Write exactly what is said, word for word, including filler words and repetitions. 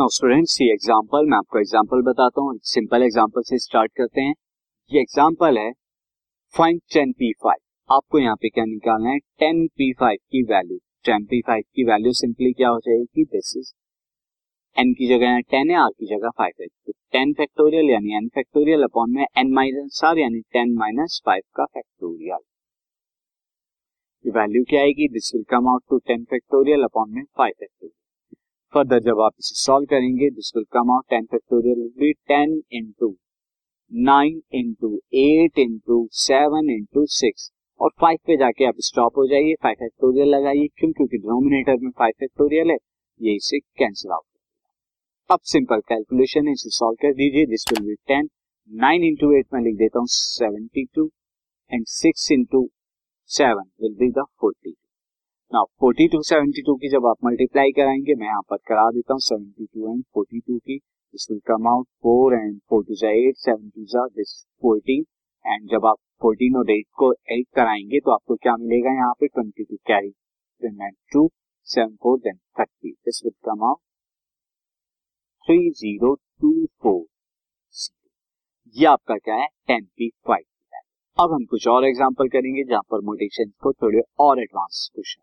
Now students, ये example मैं आपको एग्जांपल बताता हूँ। सिंपल एग्जांपल से स्टार्ट करते हैं। ये एग्जांपल है फाइंड टेन पी फाइव। आपको यहाँ पे क्या निकालना है, टेन पी फाइव की वैल्यू। टेन पी फाइव की वैल्यू सिंपली क्या हो जाएगी, दिस इज n की जगह टेन है, r की जगह फाइव है, तो टेन फैक्टोरियल यानी n फैक्टोरियल अपॉन में n माइनस r यानी टेन माइनस फाइव का फैक्टोरियल। वैल्यू क्या आएगी, this will come out to ten factorial upon में फाइव फैक्टोरियल। फर्दर जब आप इसे सॉल्व करेंगे, this will come out ten factorial will be ten into nine into eight into seven into six, और five पे जाके आप स्टॉप हो जाइए, फाइव फैक्टोरियल लगाइए। क्यों, क्योंकि डिनोमिनेटर में फाइव फैक्टोरियल है, ये इसे कैंसिल आउट करेगा। अब सिंपल कैलकुलेशन है, इसे सॉल्व कर दीजिए। This will be ten, nine into eight में लिख देता हूँ seventy two, and six into seven will be the forty two. Now forty two seventy two की जब आप मल्टीप्लाई कराएंगे, मैं यहाँ पर करा देता हूँ seventy two and forty two की, this will come out four and four two जा एट, सेवन टू जा दिस फोर्टीन, एंड जब आप फोर्टीन और एट को एड कराएंगे तो आपको क्या मिलेगा, यहाँ पे twenty two carry, then and two, seven four then thirty, this will come out three zero two four. ये आपका क्या है, टेन पी फाइव। अब हम कुछ और एग्जांपल करेंगे जहां पर परम्यूटेशन को थोड़े और एडवांस क्वेश्चन।